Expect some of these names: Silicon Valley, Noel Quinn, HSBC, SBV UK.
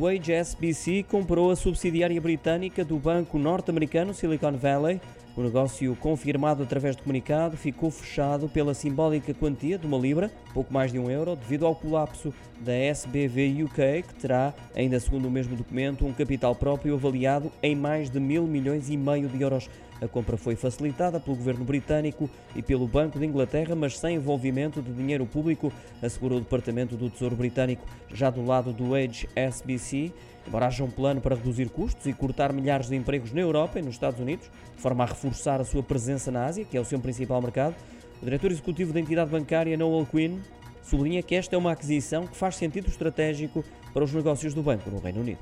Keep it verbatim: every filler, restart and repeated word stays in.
O H S B C comprou a subsidiária britânica do banco norte-americano Silicon Valley. O negócio, confirmado através de comunicado, ficou fechado pela simbólica quantia de uma libra, pouco mais de um euro, devido ao colapso da S B V U K, que terá, ainda segundo o mesmo documento, um capital próprio avaliado em mais de mil milhões e meio de euros. A compra foi facilitada pelo governo britânico e pelo Banco de Inglaterra, mas sem envolvimento de dinheiro público, assegurou o Departamento do Tesouro Britânico. Já do lado do H S B C, embora haja um plano para reduzir custos e cortar milhares de empregos na Europa e nos Estados Unidos, de forma a reforçar a sua presença na Ásia, que é o seu principal mercado, o diretor executivo da entidade bancária, Noel Quinn, sublinha que esta é uma aquisição que faz sentido estratégico para os negócios do banco no Reino Unido.